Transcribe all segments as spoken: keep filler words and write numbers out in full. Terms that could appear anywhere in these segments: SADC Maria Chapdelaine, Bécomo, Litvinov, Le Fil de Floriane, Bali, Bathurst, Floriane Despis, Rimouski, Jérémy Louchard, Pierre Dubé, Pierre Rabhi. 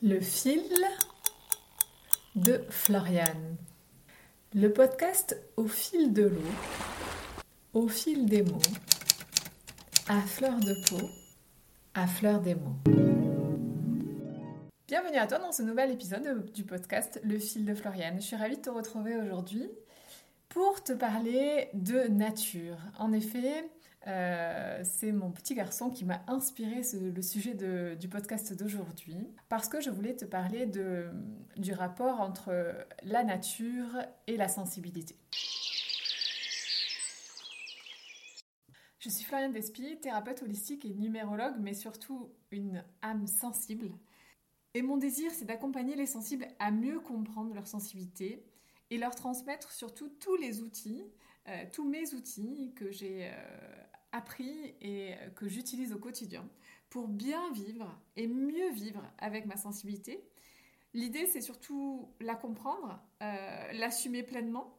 Le fil de Floriane, le podcast au fil de l'eau, au fil des mots, à fleur de peau, à fleur des mots. Bienvenue à toi dans ce nouvel épisode du podcast Le Fil de Floriane. Je suis ravie de te retrouver aujourd'hui pour te parler de nature. En effet, Euh, c'est mon petit garçon qui m'a inspiré ce, le sujet de, du podcast d'aujourd'hui parce que je voulais te parler de, du rapport entre la nature et la sensibilité. Je suis Floriane Despis, thérapeute holistique et numérologue, mais surtout une âme sensible. Et mon désir, c'est d'accompagner les sensibles à mieux comprendre leur sensibilité et leur transmettre surtout tous les outils, euh, tous mes outils que j'ai... Euh, appris et que j'utilise au quotidien pour bien vivre et mieux vivre avec ma sensibilité. L'idée, c'est surtout la comprendre, euh, l'assumer pleinement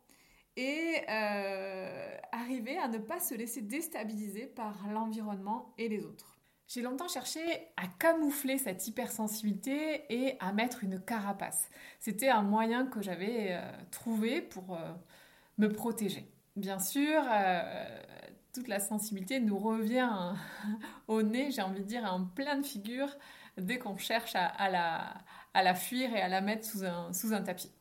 et euh, arriver à ne pas se laisser déstabiliser par l'environnement et les autres. J'ai longtemps cherché à camoufler cette hypersensibilité et à mettre une carapace. C'était un moyen que j'avais euh, trouvé pour euh, me protéger. Bien sûr, euh, toute la sensibilité nous revient au nez, j'ai envie de dire, en pleine figure, dès qu'on cherche à, à, la, à la fuir et à la mettre sous un, sous un tapis.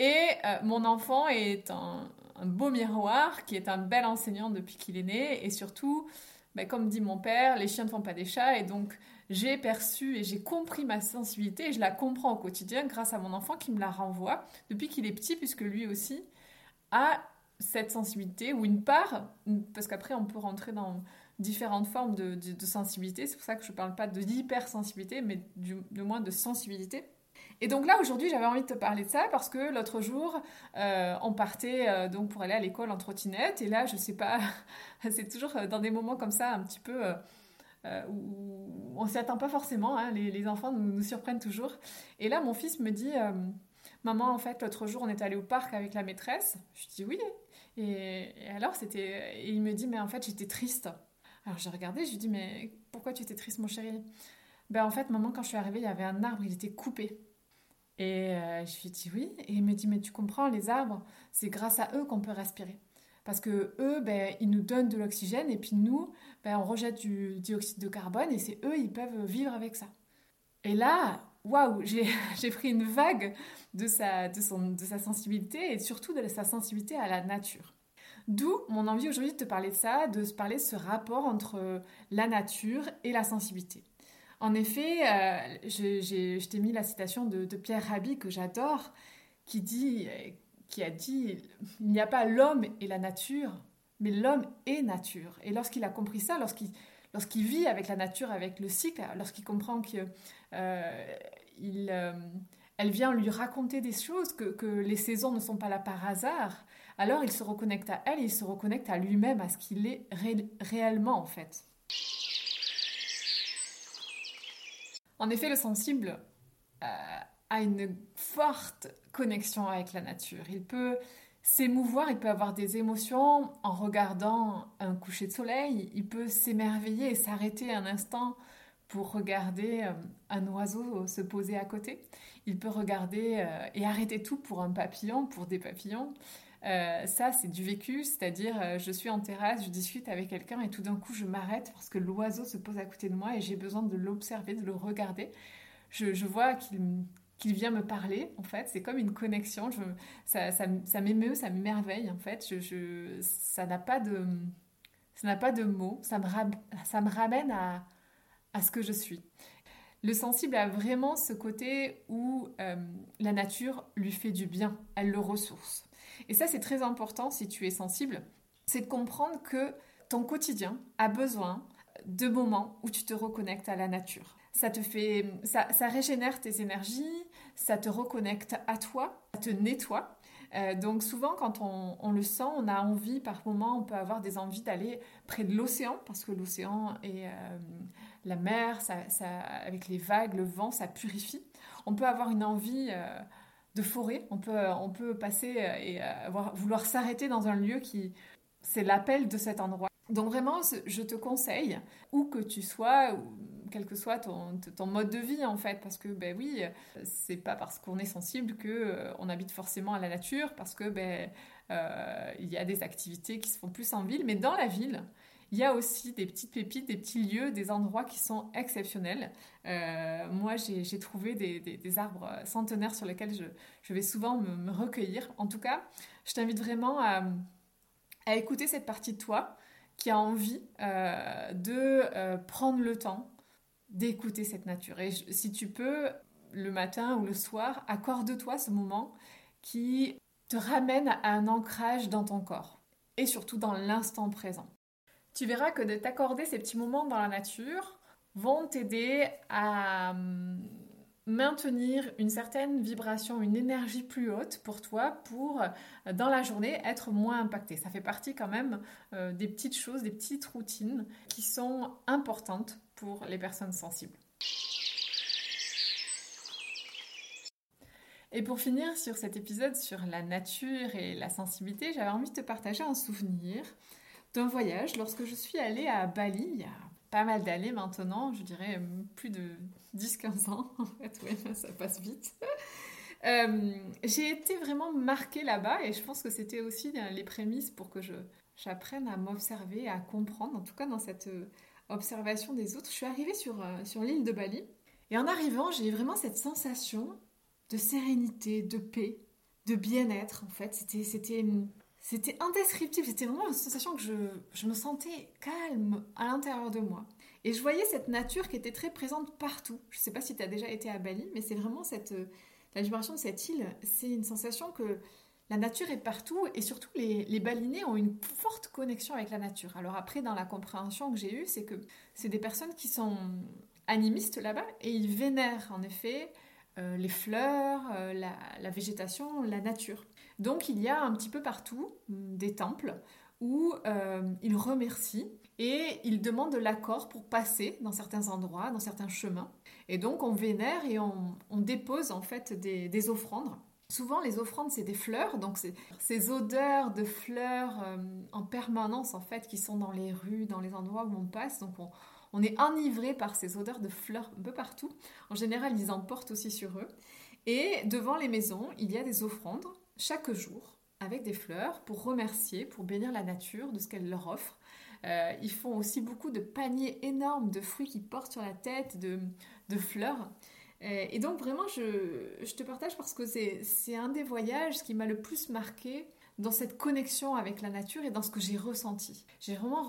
Et euh, mon enfant est un, un beau miroir, qui est un bel enseignant depuis qu'il est né. Et surtout, ben, comme dit mon père, les chiens ne font pas des chats. Et donc, j'ai perçu et j'ai compris ma sensibilité. Et je la comprends au quotidien grâce à mon enfant qui me la renvoie depuis qu'il est petit, puisque lui aussi a... cette sensibilité, ou une part, parce qu'après on peut rentrer dans différentes formes de, de, de sensibilité, c'est pour ça que je ne parle pas de d'hypersensibilité, mais du, du moins de sensibilité. Et donc là, aujourd'hui, j'avais envie de te parler de ça, parce que l'autre jour, euh, on partait euh, donc pour aller à l'école en trottinette, et là, je ne sais pas, c'est toujours dans des moments comme ça, un petit peu... Euh, Euh, où on ne s'y attend pas forcément, hein, les, les enfants nous, nous surprennent toujours. Et là, mon fils me dit euh, « Maman, en fait, l'autre jour, on est allé au parc avec la maîtresse. » Je dis « Oui. » Et, et alors, c'était... Et il me dit « Mais en fait, j'étais triste. » Alors, j'ai regardé, je lui dis « Mais pourquoi tu étais triste, mon chéri ?»« Ben, en fait, maman, quand je suis arrivée, il y avait un arbre, il était coupé. » Et euh, je lui dis « Oui. » Et il me dit « Mais tu comprends, les arbres, c'est grâce à eux qu'on peut respirer. » Parce que eux, ben, ils nous donnent de l'oxygène et puis nous, ben, on rejette du dioxyde de carbone et c'est eux, ils peuvent vivre avec ça. Et là, waouh, j'ai, j'ai pris une vague de sa, de, son, de sa sensibilité et surtout de sa sensibilité à la nature. D'où mon envie aujourd'hui de te parler de ça, de se parler de ce rapport entre la nature et la sensibilité. En effet, euh, je, j'ai, je t'ai mis la citation de, de Pierre Rabhi que j'adore, qui dit... qui a dit « Il n'y a pas l'homme et la nature, mais l'homme est nature. » Et lorsqu'il a compris ça, lorsqu'il, lorsqu'il vit avec la nature, avec le cycle, lorsqu'il comprend qu'elle euh, euh, vient lui raconter des choses, que, que les saisons ne sont pas là par hasard, alors il se reconnecte à elle, il se reconnecte à lui-même, à ce qu'il est ré- réellement en fait. En effet, le sensible... Euh, a une forte connexion avec la nature. Il peut s'émouvoir, il peut avoir des émotions en regardant un coucher de soleil, il peut s'émerveiller et s'arrêter un instant pour regarder un oiseau se poser à côté. Il peut regarder et arrêter tout pour un papillon, pour des papillons. Euh, ça, c'est du vécu, c'est-à-dire je suis en terrasse, je discute avec quelqu'un et tout d'un coup, je m'arrête parce que l'oiseau se pose à côté de moi et j'ai besoin de l'observer, de le regarder. Je, je vois qu'il... qu'il vient me parler, en fait, c'est comme une connexion, je, ça, ça, ça m'émeut, ça m'émerveille, en fait, je, je, ça, n'a pas de, ça n'a pas de mots, ça me, ram, ça me ramène à, à ce que je suis. Le sensible a vraiment ce côté où euh, la nature lui fait du bien, elle le ressource. Et ça, c'est très important si tu es sensible, c'est de comprendre que ton quotidien a besoin de moments où tu te reconnectes à la nature. Ça te fait, ça, ça régénère tes énergies, ça te reconnecte à toi, ça te nettoie. Euh, donc souvent, quand on, on le sent, on a envie, par moment, on peut avoir des envies d'aller près de l'océan, parce que l'océan et euh, la mer, ça, ça, avec les vagues, le vent, ça purifie. On peut avoir une envie euh, de forêt, on peut, on peut passer et euh, avoir, vouloir s'arrêter dans un lieu qui... C'est l'appel de cet endroit. Donc vraiment, je te conseille, où que tu sois... Où, quel que soit ton, ton mode de vie en fait, parce que ben oui, c'est pas parce qu'on est sensible que euh, on habite forcément à la nature, parce que ben euh, il y a des activités qui se font plus en ville, mais dans la ville, il y a aussi des petites pépites, des petits lieux, des endroits qui sont exceptionnels. Euh, moi, j'ai, j'ai trouvé des, des, des arbres centenaires sur lesquels je, je vais souvent me, me recueillir. En tout cas, je t'invite vraiment à, à écouter cette partie de toi qui a envie euh, de euh, prendre le temps d'écouter cette nature. Et je, si tu peux, le matin ou le soir, accorde-toi ce moment qui te ramène à un ancrage dans ton corps et surtout dans l'instant présent. Tu verras que de t'accorder ces petits moments dans la nature vont t'aider à maintenir une certaine vibration, une énergie plus haute pour toi, pour dans la journée être moins impacté. Ça fait partie quand même euh, des petites choses, des petites routines qui sont importantes pour les personnes sensibles. Et pour finir sur cet épisode sur la nature et la sensibilité, j'avais envie de te partager un souvenir d'un voyage lorsque je suis allée à Bali il y a pas mal d'années maintenant, je dirais plus de dix à quinze ans en fait, ouais, ça passe vite. Euh, j'ai été vraiment marquée là-bas et je pense que c'était aussi les prémices pour que je, j'apprenne à m'observer, à comprendre, en tout cas dans cette observation des autres. Je suis arrivée sur, sur l'île de Bali et en arrivant, j'ai eu vraiment cette sensation de sérénité, de paix, de bien-être en fait, c'était... c'était C'était indescriptible, c'était vraiment une sensation que je, je me sentais calme à l'intérieur de moi. Et je voyais cette nature qui était très présente partout. Je ne sais pas si tu as déjà été à Bali, mais c'est vraiment cette, la vibration de cette île. C'est une sensation que la nature est partout et surtout les, les Balinais ont une forte connexion avec la nature. Alors après, dans la compréhension que j'ai eue, c'est que c'est des personnes qui sont animistes là-bas et ils vénèrent en effet euh, les fleurs, euh, la, la végétation, la nature. Donc il y a un petit peu partout des temples où euh, ils remercient et ils demandent de l'accord pour passer dans certains endroits, dans certains chemins. Et donc on vénère et on, on dépose en fait des, des offrandes. Souvent les offrandes c'est des fleurs, donc c'est ces odeurs de fleurs euh, en permanence en fait qui sont dans les rues, dans les endroits où on passe. Donc on, on est enivré par ces odeurs de fleurs un peu partout. En général ils en portent aussi sur eux. Et devant les maisons il y a des offrandes chaque jour, avec des fleurs, pour remercier, pour bénir la nature de ce qu'elle leur offre. Euh, ils font aussi beaucoup de paniers énormes de fruits qu'ils portent sur la tête, de, de fleurs. Euh, et donc vraiment, je, je te partage parce que c'est, c'est un des voyages qui m'a le plus marquée dans cette connexion avec la nature et dans ce que j'ai ressenti. J'ai vraiment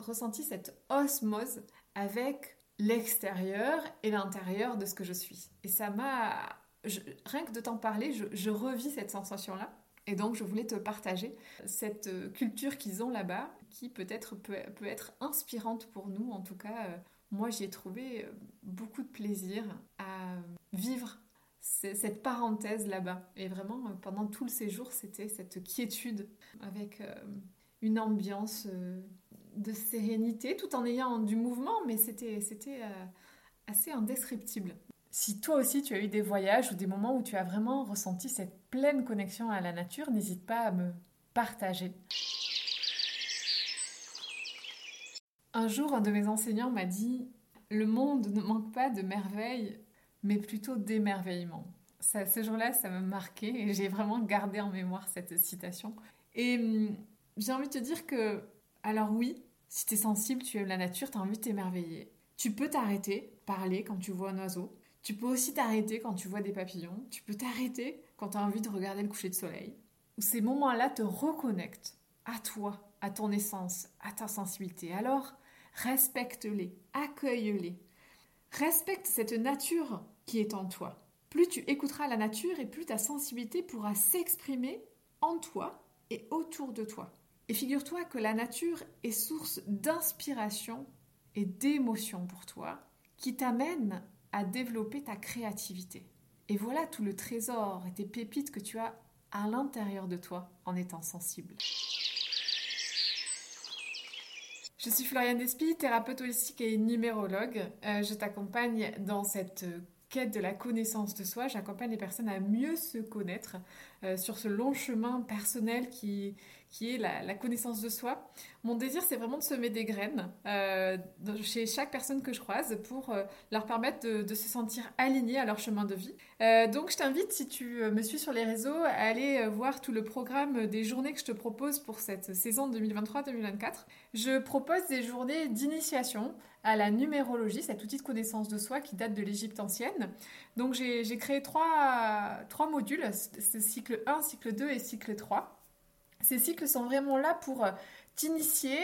ressenti cette osmose avec l'extérieur et l'intérieur de ce que je suis. Et ça m'a... Je, rien que de t'en parler, je, je revis cette sensation-là. Et donc, je voulais te partager cette culture qu'ils ont là-bas, qui peut-être peut, peut être inspirante pour nous. En tout cas, euh, moi, j'y ai trouvé beaucoup de plaisir à vivre c- cette parenthèse là-bas. Et vraiment, euh, pendant tout le séjour, c'était cette quiétude avec euh, une ambiance euh, de sérénité, tout en ayant du mouvement, mais c'était, c'était euh, assez indescriptible. Si toi aussi tu as eu des voyages ou des moments où tu as vraiment ressenti cette pleine connexion à la nature, n'hésite pas à me partager. Un jour, un de mes enseignants m'a dit « Le monde ne manque pas de merveilles, mais plutôt d'émerveillement ». Ce jour-là, ça m'a marqué et j'ai vraiment gardé en mémoire cette citation. Et hum, j'ai envie de te dire que, alors oui, si tu es sensible, tu aimes la nature, tu as envie de t'émerveiller. Tu peux t'arrêter, parler quand tu vois un oiseau. Tu peux aussi t'arrêter quand tu vois des papillons. Tu peux t'arrêter quand tu as envie de regarder le coucher de soleil. Ces moments-là te reconnectent à toi, à ton essence, à ta sensibilité. Alors, respecte-les, accueille-les. Respecte cette nature qui est en toi. Plus tu écouteras la nature et plus ta sensibilité pourra s'exprimer en toi et autour de toi. Et figure-toi que la nature est source d'inspiration et d'émotion pour toi qui t'amène à développer ta créativité. Et voilà tout le trésor et tes pépites que tu as à l'intérieur de toi en étant sensible. Je suis Floriane Despis, thérapeute holistique et numérologue. Euh, je t'accompagne dans cette quête de la connaissance de soi. J'accompagne les personnes à mieux se connaître euh, sur ce long chemin personnel qui, qui est la, la connaissance de soi. Mon désir, c'est vraiment de semer des graines euh, chez chaque personne que je croise pour euh, leur permettre de, de se sentir alignés à leur chemin de vie. Euh, donc, je t'invite, si tu me suis sur les réseaux, à aller voir tout le programme des journées que je te propose pour cette saison deux mille vingt-trois deux mille vingt-quatre. Je propose des journées d'initiation à la numérologie, cet outil de connaissance de soi qui date de l'Égypte ancienne. Donc, j'ai, j'ai créé trois, trois modules, c'est cycle un, cycle deux et cycle trois. Ces cycles sont vraiment là pour t'initier,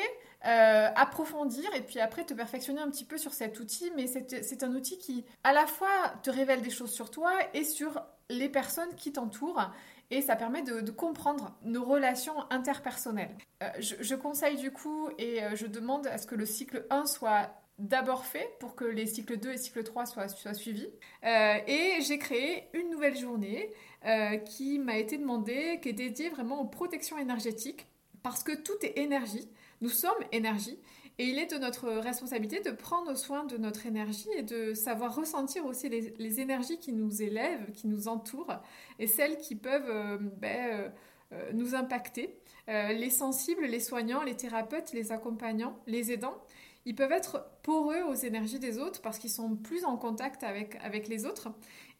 euh, approfondir et puis après te perfectionner un petit peu sur cet outil. Mais c'est, c'est un outil qui, à la fois, te révèle des choses sur toi et sur les personnes qui t'entourent. Et ça permet de, de comprendre nos relations interpersonnelles. Euh, je, je conseille du coup et je demande à ce que le cycle un soit d'abord fait pour que les cycles deux et cycle trois soient, soient suivis. Euh, et j'ai créé une nouvelle journée euh, qui m'a été demandée, qui est dédiée vraiment aux protections énergétiques, parce que tout est énergie, nous sommes énergie, et il est de notre responsabilité de prendre soin de notre énergie et de savoir ressentir aussi les, les énergies qui nous élèvent, qui nous entourent, et celles qui peuvent euh, ben, euh, nous impacter. Euh, les sensibles, les soignants, les thérapeutes, les accompagnants, les aidants, ils peuvent être poreux aux énergies des autres parce qu'ils sont plus en contact avec, avec les autres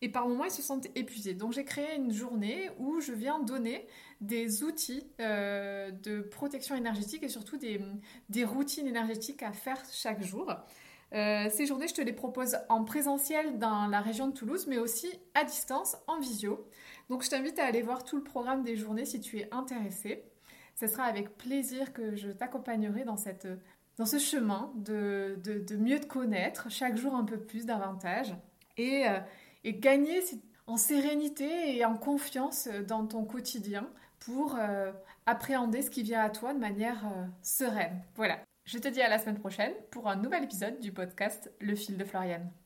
et par moments ils se sentent épuisés. Donc j'ai créé une journée où je viens donner des outils euh, de protection énergétique et surtout des, des routines énergétiques à faire chaque jour. Euh, ces journées, je te les propose en présentiel dans la région de Toulouse, mais aussi à distance, en visio. Donc je t'invite à aller voir tout le programme des journées si tu es intéressé. Ce sera avec plaisir que je t'accompagnerai dans cette... dans ce chemin de, de, de mieux te connaître, chaque jour un peu plus, davantage, et, euh, et gagner en sérénité et en confiance dans ton quotidien pour euh, appréhender ce qui vient à toi de manière euh, sereine. Voilà, je te dis à la semaine prochaine pour un nouvel épisode du podcast Le Fil de Floriane.